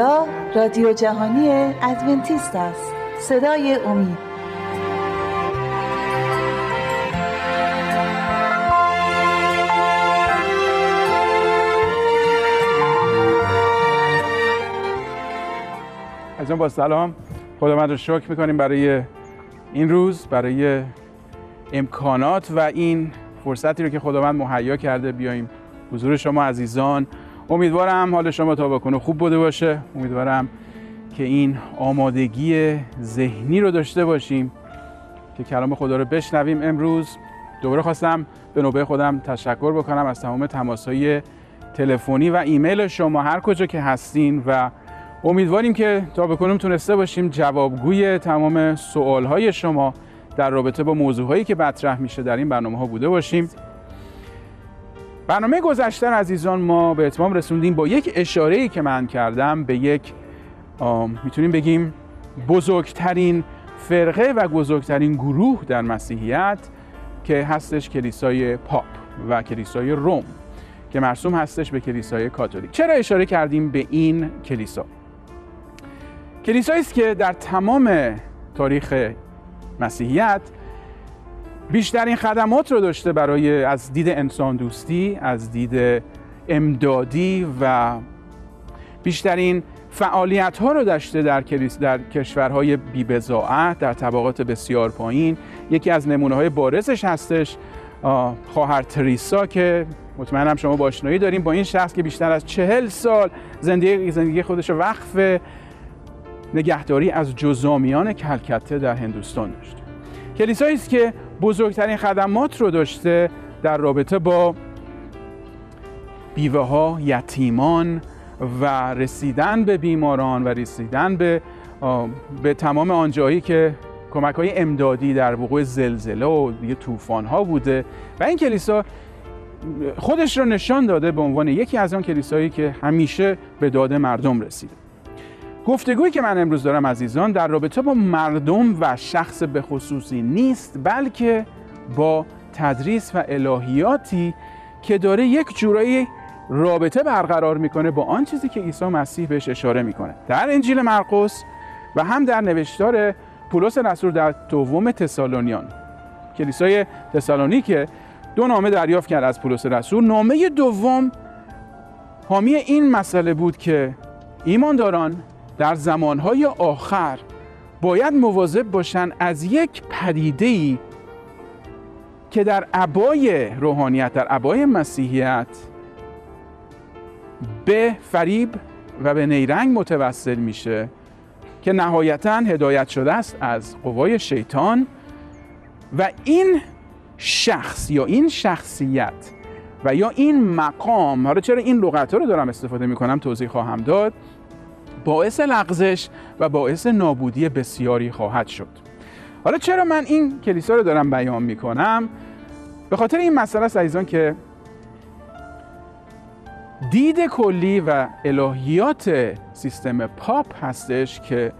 اینجا رادیو جهانی ادونتیست است، صدای امید. عزیزان با سلام، خداوند رو شکر می‌کنیم برای این روز، برای امکانات و این فرصتی رو که خداوند مهیا کرده بیایم حضور شما عزیزان. امیدوارم حال شما تا بکنه خوب بوده باشه. امیدوارم که این آمادگی ذهنی رو داشته باشیم که کلام خدا رو بشنویم. امروز دوباره خواستم به نوبه خودم تشکر بکنم از تمام تماس‌های تلفنی و ایمیل شما هر کجا که هستین و امیدواریم که تا بکنم تونسته باشیم جوابگوی تمام سوال‌های شما در رابطه با موضوعهایی که مطرح میشه در این برنامه‌ها بوده باشیم. برنامه گذشته عزیزان ما به اتمام رسوندیم با یک اشاره‌ای که من کردم به یک میتونیم بگیم بزرگترین فرقه و بزرگترین گروه در مسیحیت که هستش کلیسای پاپ و کلیسای روم که مرسوم هستش به کلیسای کاتولیک. چرا اشاره کردیم به این کلیسا؟ کلیسایی است که در تمام تاریخ مسیحیت بیشترین خدمات رو داشته برای از دید انسان دوستی، از دید امدادی و بیشترین فعالیت ها رو داشته در کشورهای بی‌بضاعت، در طبقات بسیار پایین. یکی از نمونه های بارزش هستش خواهر تریسا که مطمئنم شما با آشنایی داریم با این شخص که بیشتر از 40 سال زندگی خودش رو وقف نگهداری از جزامیان کلکته در هندوستان داشت. کلیسایی است که بزرگترین خدمات رو داشته در رابطه با بیوه ها، یتیمان و رسیدن به بیماران و رسیدن به تمام آنجایی که کمک های امدادی در وقوع زلزله و دیگه طوفان ها بوده و این کلیسا خودش رو نشان داده به عنوان یکی از آن کلیسایی که همیشه به داد مردم رسیده. گفتگویی که من امروز دارم عزیزان در رابطه با مردم و شخص به خصوصی نیست، بلکه با تدریس و الهیاتی که داره یک جورایی رابطه برقرار میکنه با آن چیزی که عیسی مسیح بهش اشاره میکنه در انجیل مرقس و هم در نوشتار پولس رسول در دوم تسالونیان. کلیسای تسالونی که 2 نامه دریافت کرد از پولس رسول، نامه دوم حامی این مسئله بود که ایمانداران در زمانهای آخر باید مواظب باشند از یک پدیده‌ای که در عبای روحانیت، در عبای مسیحیت به فریب و به نیرنگ متوسل میشه که نهایتاً هدایت شده است از قوای شیطان و این شخص یا این شخصیت و یا این مقام. حالا چرا این لغت‌ها رو دارم استفاده می‌کنم توضیح خواهم داد. باعث لغزش و باعث نابودی بسیاری خواهد شد. حالا چرا من این کلیسا رو دارم بیان میکنم؟ به خاطر این مسئله است عزیزان که دید کلی و الهیات سیستم پاپ هستش که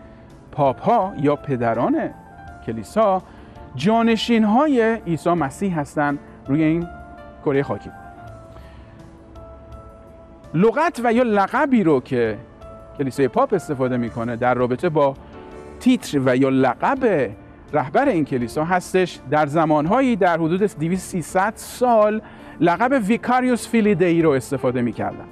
پاپ ها یا پدران کلیسا جانشین های عیسی مسیح هستند روی این کره خاکی. لغت و یا لقبی رو که کلیسای پاپ استفاده میکنه در رابطه با تیتر و یا لقب رهبر این کلیسا هستش. در زمانهایی در حدود 200-300 سال لقب ویکاریوس فیلی دی رو استفاده میکردن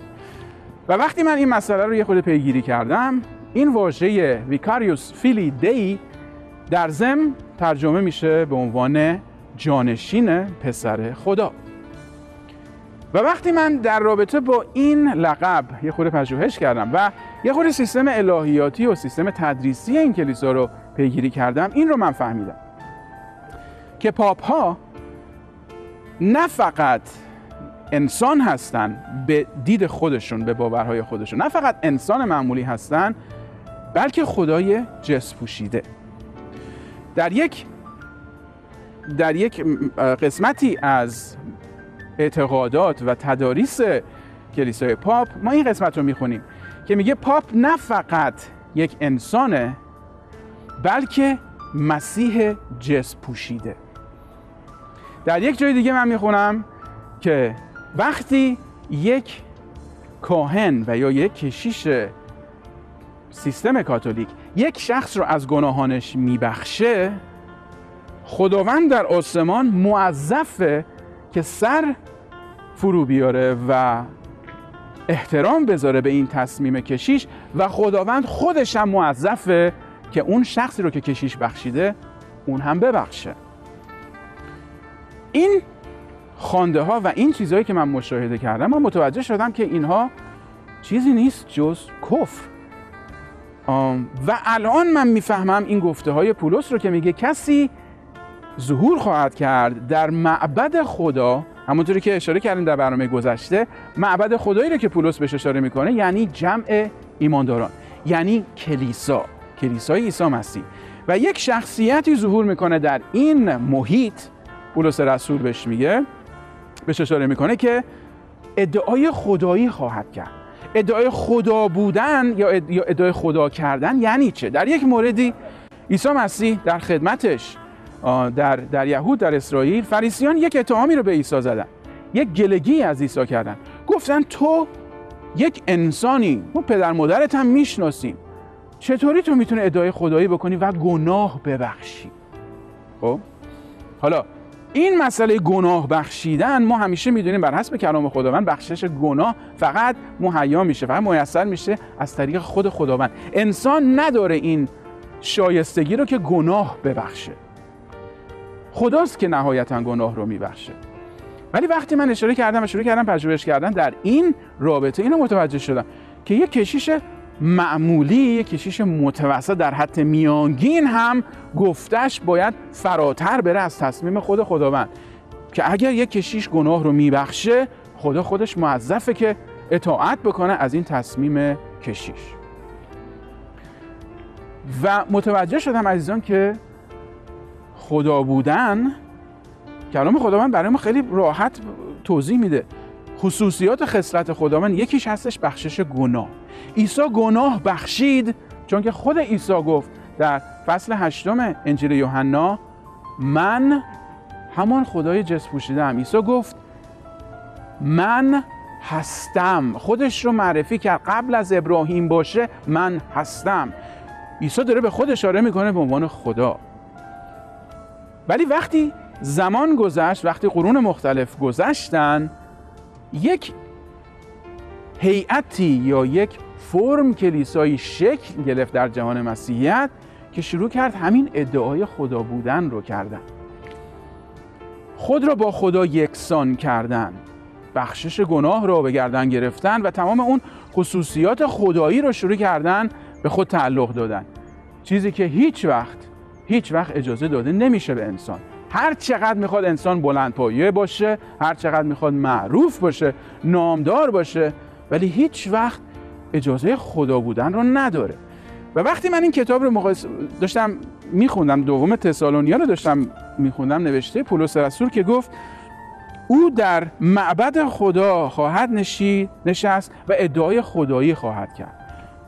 و وقتی من این مسئله رو یه خود پیگیری کردم، این واژه ویکاریوس فیلی دی در ضمن ترجمه میشه به عنوان جانشین پسر خدا و وقتی من در رابطه با این لقب یه خود پژوهش کردم و یه خود سیستم الهیاتی و سیستم تدریسی این کلیسا رو پیگیری کردم، این رو من فهمیدم که پاپ ها نه فقط انسان هستن به دید خودشون، به باورهای خودشون، نه فقط انسان معمولی هستن، بلکه خدای جسم پوشیده. در یک قسمتی از اعتقادات و تداریس کلیسای پاپ ما این قسمت رو میخونیم که میگه پاپ نه فقط یک انسانه، بلکه مسیح جسم پوشیده. در یک جای دیگه من میخونم که وقتی یک کاهن و یا یک کشیش سیستم کاتولیک یک شخص رو از گناهانش میبخشه، خداوند در آسمان موظفه که سر فرو بیاره و احترام بذاره به این تصمیم کشیش، و خداوند خودش هم موظفه که اون شخصی رو که کشیش بخشیده اون هم ببخشه. این خوانده ها و این چیزهایی که من مشاهده کردم، من متوجه شدم که اینها چیزی نیست جز کفر. و الان من میفهمم این گفته های پولس رو که میگه کسی ظهور خواهد کرد در معبد خدا، همونطوری که اشاره کردیم در برنامه گذشته، معبد خدایی رو که پولس بهش اشاره میکنه یعنی جمع ایمانداران، یعنی کلیسای عیسی مسیح. و یک شخصیتی ظهور میکنه در این محیط، پولس رسول بهش اشاره میکنه، که ادعای خدایی خواهد کرد. ادعای خدا بودن یا ادعای خدا کردن یعنی چه؟ در یک موردی عیسی مسیح در خدمتش در یهود، در اسرائیل، فریسیان یک اتهامی رو به عیسی زدن، یک گلگی از عیسی کردن، گفتن تو یک انسانی، ما پدر مادرت هم میشناسیم، چطوری تو میتونه ادعای خدایی بکنی و گناه ببخشی؟ خب حالا این مسئله گناه بخشیدن، ما همیشه میدونیم بر حسب کلام خداوند بخشش گناه فقط مهیا میشه، فقط میسر میشه از طریق خود خداوند. انسان نداره این شایستگی رو که گناه ببخشه، خداست که نهایتا گناه رو میبخشه. ولی وقتی من شروع کردم پژوهش کردن در این رابطه، اینو متوجه شدم که یک کشیش معمولی، یک کشیش متوسط در حد میانگین هم گفتش باید فراتر بره از تصمیم خود خداوند، که اگر یک کشیش گناه رو میبخشه، خدا خودش موظفه که اطاعت بکنه از این تصمیم کشیش. و متوجه شدم عزیزان که خدا بودن، کلام خداوند برای ما خیلی راحت توضیح میده. خصوصیات خصلت خداوند یکیش هستش بخشش گناه. عیسی گناه بخشید، چون که خود عیسی گفت در فصل 8 انجیل یوحنا من همان خدای جسم پوشیده‌ام. عیسی گفت من هستم، خودش رو معرفی کرد، قبل از ابراهیم باشه من هستم. عیسی داره به خود اشاره میکنه به عنوان خدا. ولی وقتی زمان گذشت، وقتی قرون مختلف گذشتن، یک هیئتی یا یک فرم کلیسایی شکل گرفت در جهان مسیحیت که شروع کرد همین ادعای خدا بودن رو کردن، خود را با خدا یکسان کردن، بخشش گناه را به گردن گرفتن و تمام اون خصوصیات خدایی رو شروع کردن به خود تعلق دادن، چیزی که هیچ وقت اجازه داده نمیشه به انسان. هر چقدر میخواد انسان بلندپایه باشه، هر چقدر میخواد معروف باشه، نامدار باشه، ولی هیچ وقت اجازه خدا بودن رو نداره. و وقتی من این کتاب رو داشتم میخوندم، دوم تسالونیان رو داشتم میخوندم، نوشته پولس رسول که گفت او در معبد خدا خواهد نشست و ادعای خدایی خواهد کرد.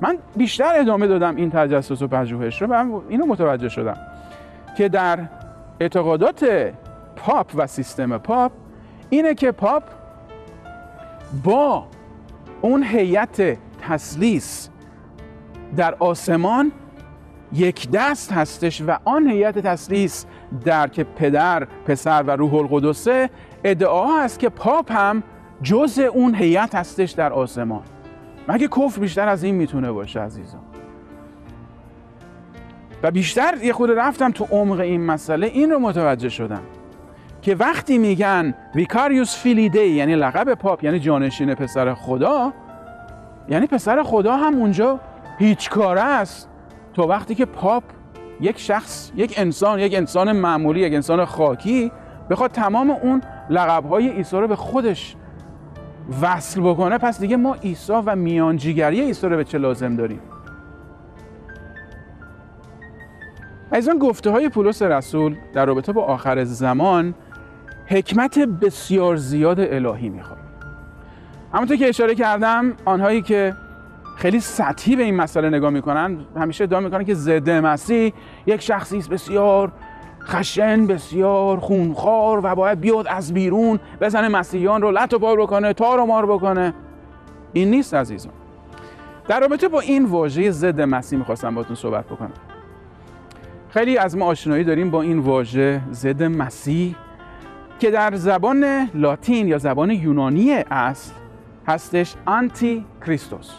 من بیشتر ادامه دادم این تجسس و پژوهش رو و اینو متوجه شدم که در اعتقادات پاپ و سیستم پاپ اینه که پاپ با اون هیئت تثلیث در آسمان یک دست هستش و آن هیئت تثلیث در که پدر، پسر و روح القدسه، ادعا هست که پاپ هم جزء اون هیئت هستش در آسمان. مگه کفر بیشتر از این میتونه باشه عزیزان؟ و بیشتر یه خود رفتم تو عمق این مسئله، این رو متوجه شدم که وقتی میگن ویکاریوس فیلی دی، یعنی لقب پاپ، یعنی جانشین پسر خدا، یعنی پسر خدا هم اونجا هیچ کاره است تا وقتی که پاپ، یک شخص، یک انسان معمولی، یک انسان خاکی، بخواد تمام اون لقب‌های عیسی رو به خودش وصل بکنه. پس دیگه ما عیسی و میانجیگری عیسی رو به چه لازم داریم؟ عزیزان، گفته های پولس رسول در رابطه با آخر زمان حکمت بسیار زیاد الهی میخواد. همونطور که اشاره کردم، آنهایی که خیلی سطحی به این مسئله نگاه میکنن همیشه ادعا میکنن که ضد مسیح یک شخصی است بسیار خشن، بسیار خونخوار و باید بیاد از بیرون بزنه مسیحیان رو لطو پا بکنه، تار و مار بکنه. این نیست عزیزان. در رابطه با این واژه ضد مسیح می‌خواستم باهاتون صحبت بکنم. خیلی از ما آشنایی داریم با این واژه ضد مسیح که در زبان لاتین یا زبان یونانی اصل هستش آنتی کریستوس،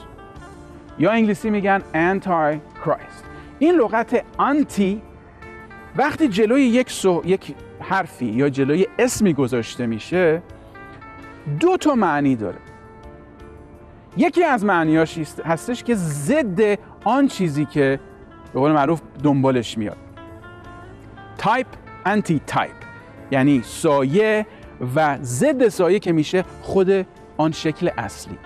یا انگلیسی میگن آنتی کرایست. این لغت آنتی وقتی جلوی یک حرفی یا جلوی اسمی گذاشته میشه دو تا معنی داره. یکی از معنیاش هستش که ضد آن چیزی که به قول معروف دنبالش میاد، تایپ آنتی تایپ، یعنی سایه و ضد سایه که میشه خود آن شکل اصلی.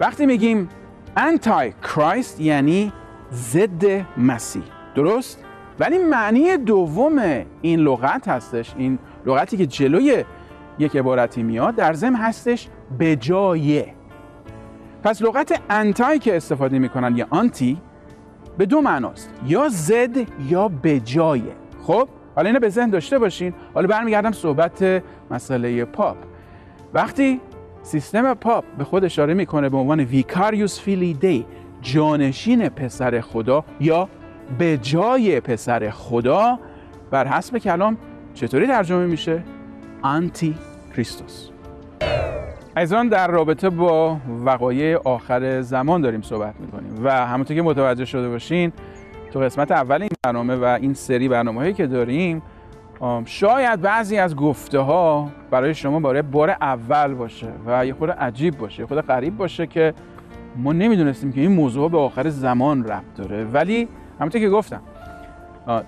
وقتی میگیم آنتی کرایست یعنی ضد مسیح، درست؟ ولی معنی دوم این لغت هستش، این لغتی که جلوی یک عبارتی میاد، در ضمن هستش به جای. پس لغت آنتی که استفاده میکنن یا آنتی به دو معناست، یا ضد یا به جای. خب حالا اینو به ذهن داشته باشین. حالا برمیگردم صحبت مسئله پاپ. وقتی سیستم پاپ به خود اشاره میکنه به عنوان ویکاریوس فیلی دی، جانشین پسر خدا یا به جای پسر خدا، بر حسب کلام چطوری ترجمه میشه؟ آنتی کریستوس. ایضاً در رابطه با وقایع آخر زمان داریم صحبت میکنیم و همونطور که متوجه شده باشین تو قسمت اول این برنامه و این سری برنامه‌هایی که داریم، شاید بعضی از گفته ها برای شما برای بار اول باشه و یه خورده عجیب باشه، یه خورده غریب باشه که ما نمیدونستیم که این موضوع به آخر زمان ربط داره. ولی همونطور که گفتم،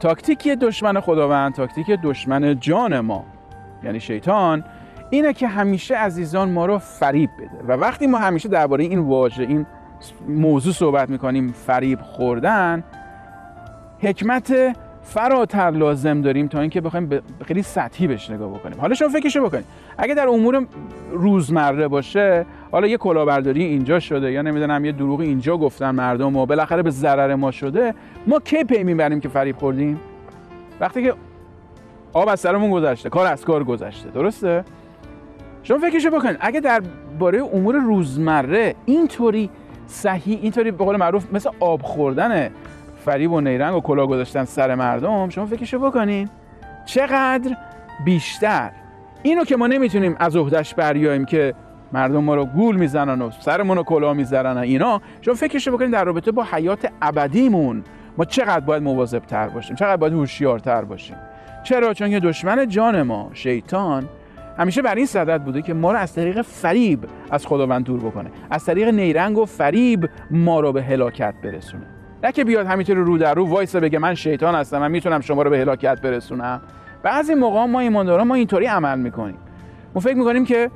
تاکتیکی دشمن خداوند، تاکتیکی دشمن جان ما یعنی شیطان، اینه که همیشه عزیزان ما رو فریب بده. و وقتی ما همیشه درباره این واژه، این موضوع صحبت میکنیم، فریب خوردن، حکمت فراتر لازم داریم تا اینکه بخوایم خیلی سطحی بهش نگاه بکنیم. حالا شما فکرشو بکنید، اگه در امور روزمره باشه، حالا یه کلاهبرداری اینجا شده یا نمیدونم یه دروغی اینجا گفتن مردم و بالاخره به ضرر ما شده، ما کی پی میبریم که فریب خوردیم؟ وقتی که آب از سرمون گذشته، کار از کار گذشته، درسته؟ شما فکرشو بکنید، اگه درباره امور روزمره اینطوری صحیح، اینطوری به قول معروف مثل آب خوردن، فریب و نیرنگ و کلاه گذاشتن سر مردم، شما فکرشو بکنین چقدر بیشتر. اینو که ما نمیتونیم از عهده‌اش بریاییم که مردم ما رو گول میزنن و سرمون رو کلاه میزنن اینا، شما فکرشو بکنین در رابطه با حیات ابدیمون ما چقدر باید مواظب‌تر باشیم، چقدر باید هوشیارتر باشیم. چرا؟ چون که دشمن جان ما شیطان همیشه برای این صدد بوده که ما رو از طریق فریب از خداوند دور بکنه، از طریق نیرنگ و فریب ما رو به هلاکت برسونه. نه که بیاد همینطوری رو در رو وایسه بگه من شیطان هستم، من میتونم شما رو به هلاکت برسونم. بعضی موقع ما ایمانداران ما اینطوری عمل میکنیم. ما فکر میکنیم که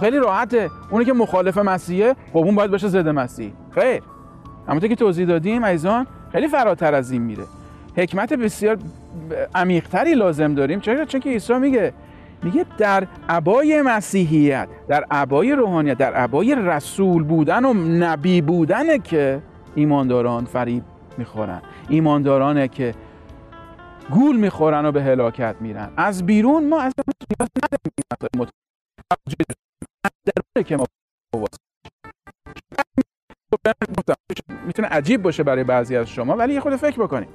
خیلی راحته، اونی که مخالف مسیحه خب اون باید باشه ضد مسیح. خیر، همونطور که توضیح دادیم ایضاً خیلی فراتر از این میره، حکمت بسیار عمیق‌تری لازم داریم. چرا؟ چون که عیسی میگه در عبای مسیحیت، در عبای روحانیت، در عبای رسول بودن و نبی بودنه که ایمانداران فریب میخورن، ایماندارانه که گول میخورن و به هلاکت میرن. از بیرون ما اصلا نیاز نداریم که ما میتونه عجیب باشه برای بعضی از شما، ولی یه خود فکر بکنید.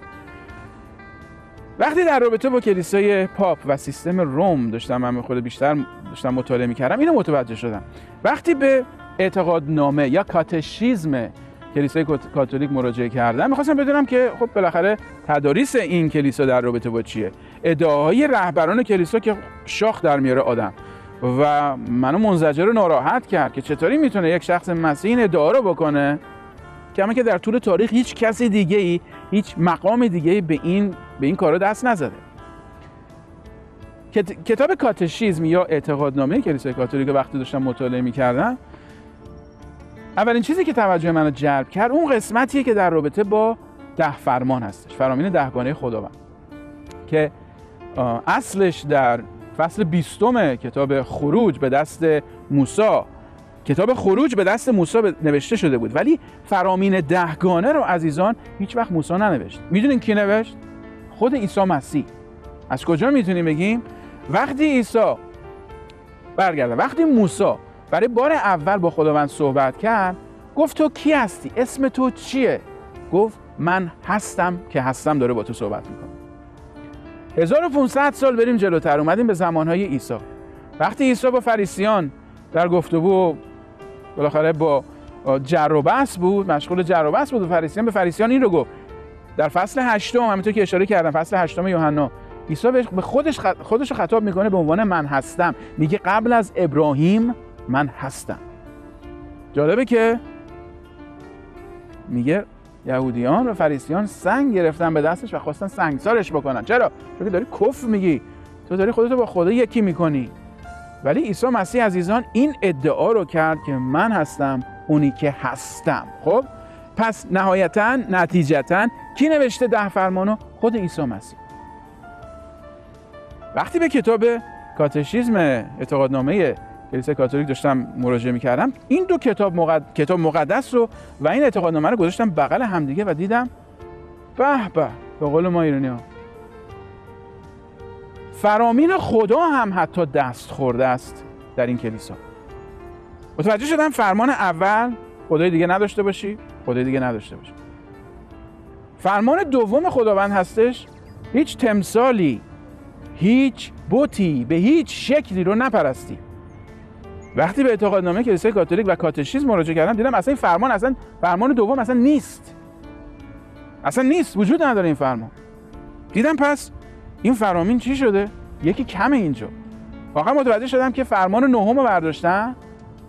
وقتی در رابطه با کلیسای پاپ و سیستم روم داشتم، من خود بیشتر داشتم مطالعه میکردم، اینو متوجه شدم. وقتی به اعتقادنامه یا کاتشیزم کلیسای کاتولیک مراجعه کردم، میخواستم بدونم که خب بالاخره تداریس این کلیسا در رابطه با چیه، ادعاهای رهبران کلیسا که شاخ در میاره آدم و منو منزجر و ناراحت کرد که چطوری میتونه یک شخص مسیحی ادعا رو بکنه کما که در طول تاریخ هیچ کسی دیگه ای، هیچ مقام دیگه ای به این کارا دست نزده. کتاب کاتشیزم یا اعتقادنامه کلیسای کاتولیک وقتی داشتم مطالعه می‌کردم، اولین چیزی که توجه منو جلب کرد اون قسمتیه که در رابطه با 10 فرمان هستش، فرامین 10گانه خداوند که اصلش در فصل 20 کتاب خروج به دست موسا، کتاب خروج به دست موسی نوشته شده بود، ولی فرامین 10گانه رو عزیزان هیچ وقت موسی ننوشت. میدونین کی نوشت؟ خود عیسی مسیح. از کجا میتونیم بگیم؟ وقتی موسی برای بار اول با خداوند صحبت کرد، گفت تو کی هستی؟ اسم تو چیه؟ گفت من هستم که هستم داره با تو صحبت میکنه. 1500 سال بریم جلوتر، اومدیم به زمانهای عیسی. وقتی عیسی با فریسیان در گفتگو بالاخره با جر و بحث بود، مشغول جر و بحث بود، و فریسیان به فریسیان این رو گفت در فصل 8، همونطور که اشاره کردم فصل 8 یوحنا، عیسی به خودش رو خطاب میکنه به عنوان من هستم، میگه قبل از ابراهیم من هستم. جالبه که میگه یهودیان و فریسیان سنگ گرفتن به دستش و خواستن سنگسارش بکنن. چرا؟ چون که داری کفر میگی، تو داری خودتو با خدا یکی میکنی. ولی عیسی مسیح عزیزان این ادعا رو کرد که من هستم اونی که هستم. خب پس نهایتاً نتیجتاً کی نوشته 10 فرمانو؟ خود عیسی مسیح. وقتی به کتاب کاتشیزم اعتقادنامه کلیسای کاتولیک داشتم مراجعه می‌کردم، این دو کتاب مقدس رو و این اعتقادنامه رو گذاشتم بغل همدیگه و دیدم به به، به قول ما ایرانی‌ها فرامین خدا هم حتی دست خورده است در این کلیسا. متوجه شدم فرمان اول خدای دیگه نداشته باشی، خدای دیگه نداشته باشی. فرمان دوم خداوند هستش هیچ تمثالی، هیچ بتی به هیچ شکلی رو نپرستی. وقتی به اعتقادنامه کلیسای کاتولیک و کاتشیزم مراجعه کردم دیدم اصلا این فرمان، اصلا فرمان دوم اصلا نیست، اصلا نیست، وجود نداره این فرمان. دیدم پس این فرامین چی شده؟ یکی کمه اینجا. واقعا متوجه شدم که فرمان نهم رو برداشتن،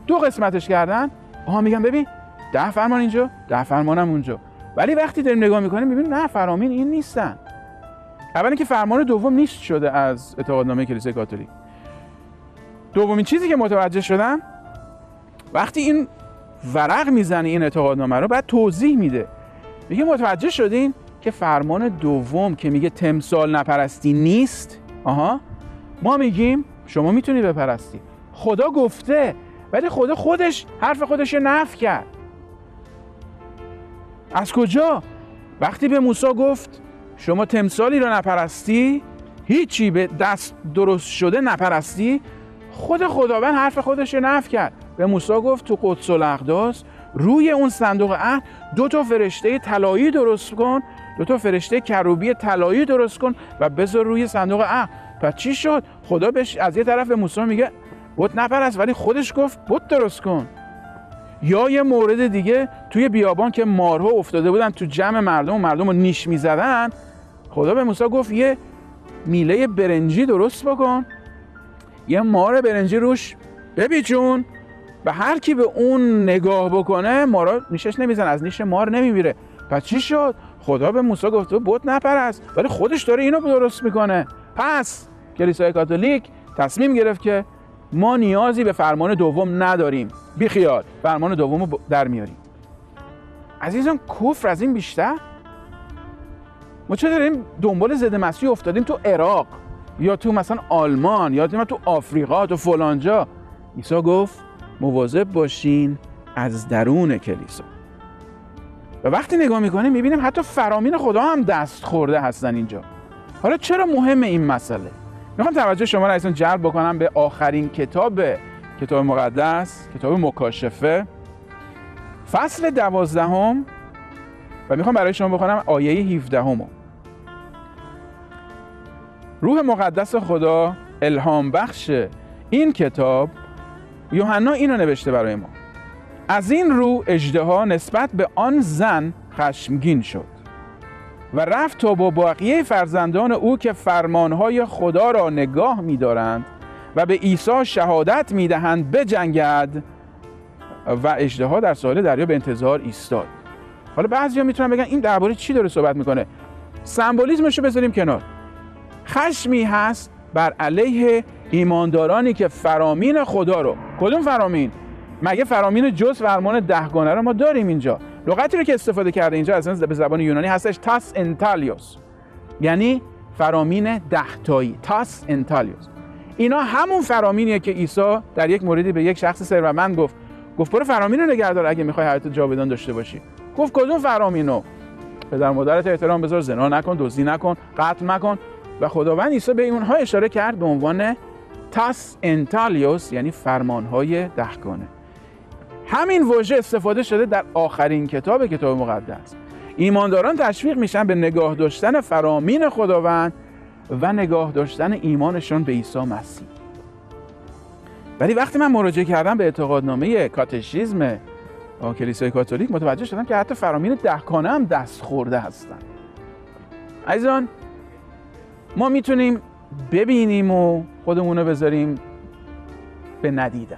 دو قسمتش کردن. آها میگم ببین 10 فرمان اینجا، 10 فرمانم اونجا. ولی وقتی داریم نگاه میکنیم میبینیم نه، فرامین این نیستن. اولا که فرمان دوم نیست شده از اعتقادنامه کلیسای کاتولیک. دومین چیزی که متوجه شدم وقتی این ورق میزنه این اعتقادنامه رو بعد توضیح میده، میگه متوجه شدین که فرمان دوم که میگه تمثال نپرستی نیست. آها ما میگیم شما میتونی بپرستی، خدا گفته، ولی خدا خودش حرف خودش رو نفی کرد. از کجا؟ وقتی به موسا گفت شما تمثالی رو نپرستی، هیچی به دست درست شده نپرستی، خود خداوند حرف خودش رو نفی کرد. به موسی گفت تو قدس الاقداس روی اون صندوق عهد 2 فرشته طلایی درست کن، 2 فرشته کروبی طلایی درست کن و بذار روی صندوق عهد. پس چی شد؟ خدا بهش از یه طرف به موسی میگه بت نپرست، ولی خودش گفت بت درست کن. یا یه مورد دیگه توی بیابان که مارها افتاده بودن تو جمع مردم و مردم رو نیش میزدن، خدا به موسی گفت یه میله برنجی درست بکن، یه مار برنجی روش ببیچون و هر کی به اون نگاه بکنه مارا نیشش نمیزن، از نیش مار نمیمیره. پس چی شد؟ خدا به موسی گفت تو بت نپرست، ولی خودش داره اینو درست میکنه. پس کلیسای کاتولیک تصمیم گرفت که ما نیازی به فرمان دوم نداریم، بیخیال فرمان دوم رو در میاریم. عزیزان کفر از این بیشتر؟ ما چه داریم دنبال ضد مسیح افتادیم تو عراق یا تو مثلا آلمان یا تو آفریقا تو فلانجا. عیسی گفت مواظب باشین از درون کلیسا. و وقتی نگاه میکنیم میبینیم حتی فرامین خدا هم دست خورده هستن اینجا. حالا چرا مهمه این مسئله؟ میخوام توجه شما را عزیزان جلب بکنم به آخرین کتاب مقدس، کتاب مکاشفه، فصل 12 و میخوام برای شما بخونم آیه 17. روح مقدس خدا الهام بخش این کتاب، یوحنا اینو نوشته برای ما. از این رو اژدها نسبت به آن زن خشمگین شد و رفت تا با بقیه فرزندان او که فرمانهای خدا را نگاه می‌دارند و به عیسی شهادت می‌دهند بجنگد و اژدها در ساحل دریا به انتظار ایستاد. حالا بعضیا میتونن بگن این درباره چی داره صحبت میکنه؟ سمبولیزمشو بذاریم کنار. خشمی هست بر علیه ایماندارانی که فرامین خدا رو، کدوم فرامین؟ مگه فرامین جز فرمان 10 رو ما داریم اینجا؟ لغتی رو که استفاده کرده اینجا اصلا به زبان یونانی هستش تاس انتالیوس، یعنی فرامین 10 تایی. تاس انتالیوس اینا همون فرامینیه که عیسی در یک موردی به یک شخص ثروتمند گفت برو فرامین رو نگهدار اگه میخوای حیات جاودان داشته باشی. گفت کدوم فرامینو؟ پدر مادرت احترام بذار، زنا نکن، دزدی نکن، قتل نکن. و خداوند عیسی به اونها اشاره کرد به عنوان تاس انتالیوس، یعنی فرمانهای 10. همین واژه استفاده شده در آخرین کتاب مقدس. ایمانداران تشویق میشن به نگاه داشتن فرامین خداوند و نگاه داشتن ایمانشون به عیسی مسیح. ولی وقتی من مراجعه کردم به اعتقادنامه کاتشیزم کلیسای کاتولیک، متوجه شدم که حتی فرامین 10 کانه هم دست خورده هستن. عزیزان، ما میتونیم ببینیم و خودمون رو بذاریم به ندیدن،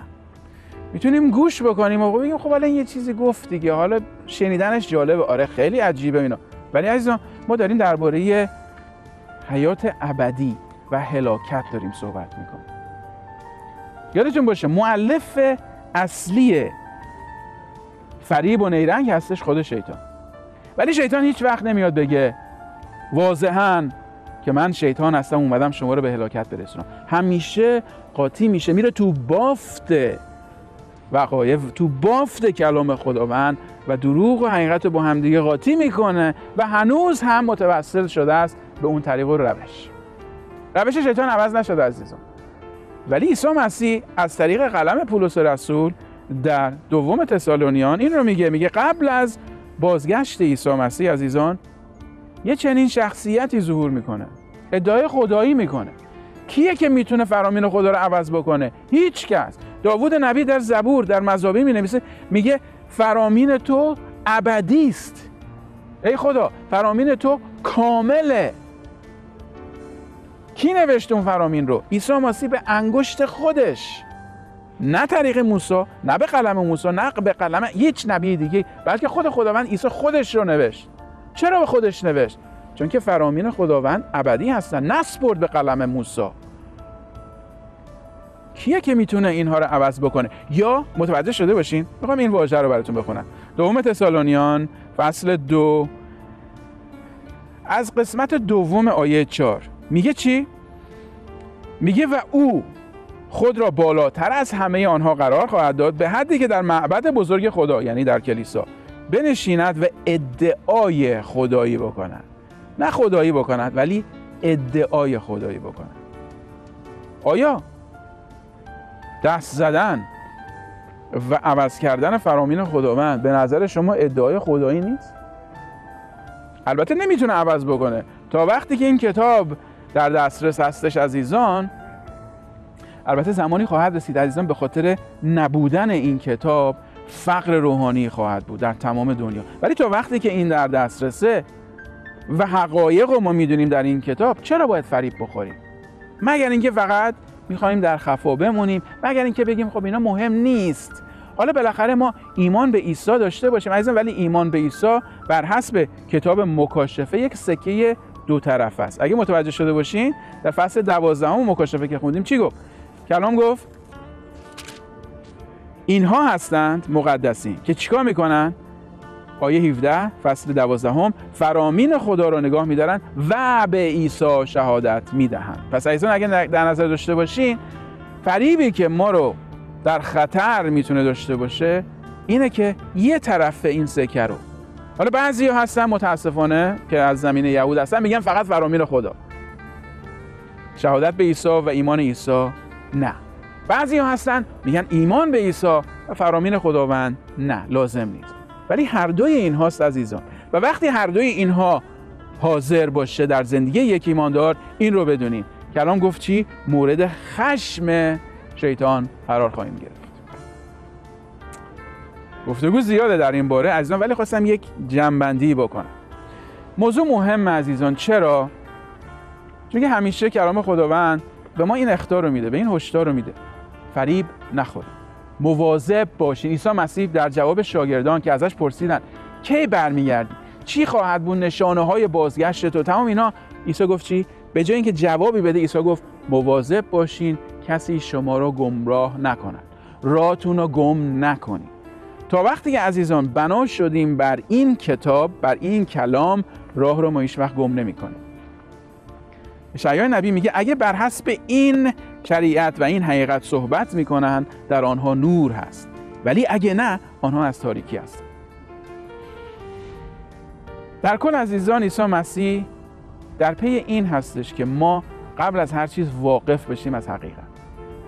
میتونیم گوش بکنیم و بگیم خب الان یه چیزی گفت دیگه، حالا شنیدنش جالبه، آره خیلی عجیبه اینا. ولی عزیزان، ما داریم درباره حیات ابدی و هلاکت داریم صحبت میکنیم. یادتون باشه مؤلف اصلی فریب و نیرنگ هستش خود شیطان. ولی شیطان هیچ وقت نمیاد بگه واضحاً که من شیطان هستم اومدم شما رو به هلاکت برسونم. همیشه قاطی میشه، میره تو بافت وقایع، تو بافت کلام خداوند و دروغ و حقیقت رو با همدیگه قاطی میکنه و هنوز هم متوسل شده است به اون طریق و روش شیطان عوض نشده عزیزان. ولی عیسی مسیح از طریق قلم پولس رسول در دوم تسالونیان این رو میگه قبل از بازگشت عیسی مسیح عزیزان یه چنین شخصیتی ظهور میکنه، ادعای خدایی میکنه. کیه که میتونه فرامین خدا رو عوض بکنه؟ هیچ کس. داوود نبی در زبور در مزابی مینویسه، میگه فرامین تو ابدی است. ای خدا فرامین تو کامله. کی نوشت اون فرامین رو؟ عیسی مسیح به انگشت خودش، نه طریق موسا، نه به قلم موسا، نه به قلم هیچ نبی دیگه، بلکه خود خداوند عیسی خودش رو نوشت. چرا به خودش نوشت؟ چون که فرامین خداوند ابدی هستن، نسپرد به قلم موسا. کیه که میتونه اینها رو عوض بکنه؟ یا متوجه شده باشین، میخوام این واژه رو براتون بخونم. دوم تسالونیان فصل 2 از قسمت دوم آیه 4 میگه چی؟ میگه و او خود را بالاتر از همه آنها قرار خواهد داد به حدی که در معبد بزرگ خدا، یعنی در کلیسا، بنشیند و ادعای خدایی بکند. نه خدایی بکند، ولی ادعای خدایی بکند. آیا دست زدن و عوض کردن فرامین خداوند به نظر شما ادعای خدایی نیست؟ البته نمیتونه عوض بکنه. تا وقتی که این کتاب در دسترس هستش عزیزان، البته زمانی خواهد رسید عزیزان به خاطر نبودن این کتاب فقر روحانی خواهد بود در تمام دنیا. ولی تا وقتی که این در دسترسه و حقایق رو ما میدونیم در این کتاب، چرا باید فریب بخوریم؟ مگر اینکه فقط میخوایم در خفا بمونیم، مگر اینکه بگیم خب اینا مهم نیست. حالا بالاخره ما ایمان به عیسی داشته باشیم عزیزان، ولی ایمان به عیسی بر حسب کتاب مکاشفه یک سکه دو طرف است. اگه متوجه شده باشین در فصل 12 مکاشفه که خوندیم چی گفت؟ کلام گفت اینها هستند مقدسین که چیکار میکنن؟ آیه 17 فصل 12 فرامین خدا رو نگاه میدارن و به عیسی شهادت میدهند. پس عزیزان اگه در نظر داشته باشین، فریبی که ما رو در خطر میتونه داشته باشه اینه که یه طرف این سکه رو، حالا بعضی ها هستن متاسفانه که از زمینه یهود هستن، میگن فقط فرامین خدا، شهادت به عیسی و ایمان عیسی نه. بعضی ها هستن میگن ایمان به عیسی و فرامین خداوند نه، لازم نیست. ولی هر دوی اینهاست عزیزان، و وقتی هر دوی اینها حاضر باشه در زندگی یک ایماندار، این رو بدونین کلام گفت چی؟ مورد خشم شیطان قرار خواهیم گرفت. گفتگو زیاده در این باره عزیزان، ولی خواستم یک جمع‌بندی بکنم. موضوع مهم عزیزان. چرا؟ چون که همیشه کلام خداوند به ما این اخطار رو میده، به این هشدار رو میده، فریب نخورید، مواظب باشین. عیسی مسیح در جواب شاگردان که ازش پرسیدن کی برمیگردی، چی خواهد بود نشانه های بازگشت تو، تمام اینا، عیسی گفت چی؟ به جای اینکه جوابی بده، عیسی گفت مواظب باشین کسی شما رو گمراه نکند، راهتون رو گم نکنید. تا وقتی که عزیزان بنا شدیم بر این کتاب، بر این کلام، راه رو ما هیچ وقت گم نمی‌کنیم. شایان نبی میگه اگه بر حسب این شریعت و این حقیقت صحبت میکنن، در آنها نور هست، ولی اگه نه، آنها از تاریکی هست. در کل عزیزان، عیسی مسیح در پی این هستش که ما قبل از هر چیز واقف بشیم از حقیقت،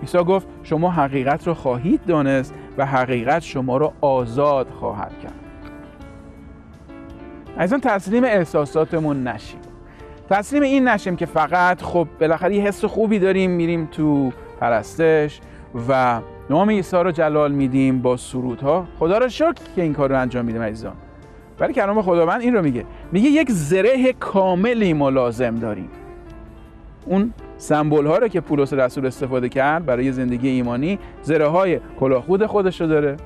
عیسی گفت شما حقیقت را خواهید دانست و حقیقت شما را آزاد خواهد کرد. از اون تسلیم احساساتمون نشیم، تسلیم این نشیم که فقط خب بالاخره یه حس خوبی داریم میریم تو پرستش و نام عیسی رو جلال میدیم با سرودها. خدا رو شکر که این کار رو انجام میدیم عزیزان، ولی کلام خداوند این رو میگه یک زره کاملی ما لازم داریم. اون سمبول ها رو که پولس رسول استفاده کرد برای زندگی ایمانی، زره های کلاهخود خودش رو داره،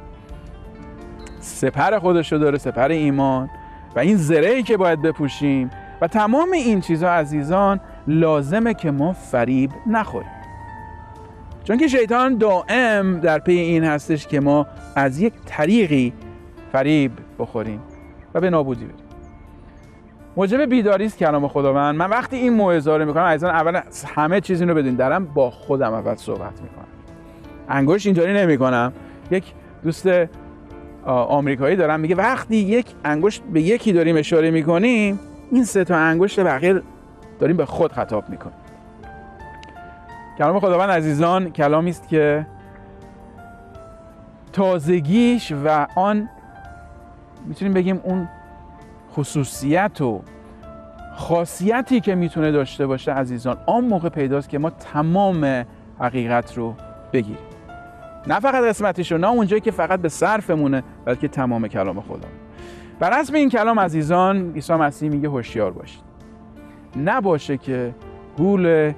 سپر خودش رو داره، سپر ایمان و این زره‌ای که باید بپوشیم و تمام این چیزها عزیزان لازمه که ما فریب نخوریم، چون که شیطان دائم در پی این هستش که ما از یک طریقی فریب بخوریم و به نابودی بریم. موجب بیداری است کلام خداوند. من وقتی این موعظه رو میکنم عزیزان، اول همه چیز اینو بدونید، دارم با خودم اول صحبت میکنم، انگشت اینطوری نمیکنم. یک دوست آمریکایی دارم میگه وقتی یک انگشت به یکی داریم اشاره میکنیم، این سه تا انگشت بقیه داریم به خود خطاب میکنیم. کلام خداوند عزیزان کلامی است که تازگیش و آن میتونیم بگیم اون خصوصیت و خاصیتی که میتونه داشته باشه عزیزان، آن موقع پیداست که ما تمام حقیقت رو بگیریم، نه فقط قسمتش رو، نه اونجایی که فقط به صرفمونه، بلکه تمام کلام خدا. بر اسم این کلام عزیزان عیسی مسیح میگه هوشیار باشید، نباشه که گول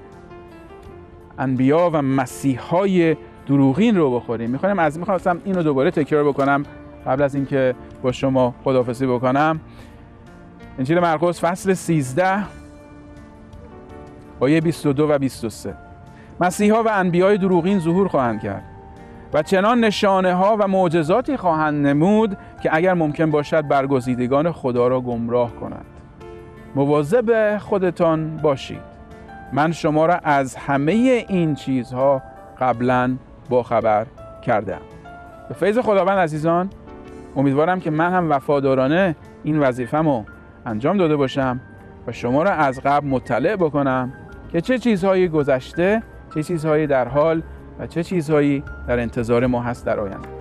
انبیا و مسیحای دروغین رو بخوریم. میخوام اینو دوباره تکرار بکنم قبل از اینکه با شما خداحافظی بکنم. انجیل مرقس فصل 13 آیه 22 و 23: مسیحا و انبیای دروغین ظهور خواهند کرد و چنان نشانه ها و معجزاتی خواهند نمود که اگر ممکن باشد برگزیدگان خدا را گمراه کنند. مواظب خودتان باشید، من شما را از همه این چیزها قبلا باخبر کردم. به فیض خداوند عزیزان امیدوارم که من هم وفادارانه این وظیفه‌مو انجام داده باشم و شما را از قبل مطلع بکنم که چه چیزهایی گذشته، چه چیزهایی در حال و چه چیزهایی در انتظار ما هست در آینده.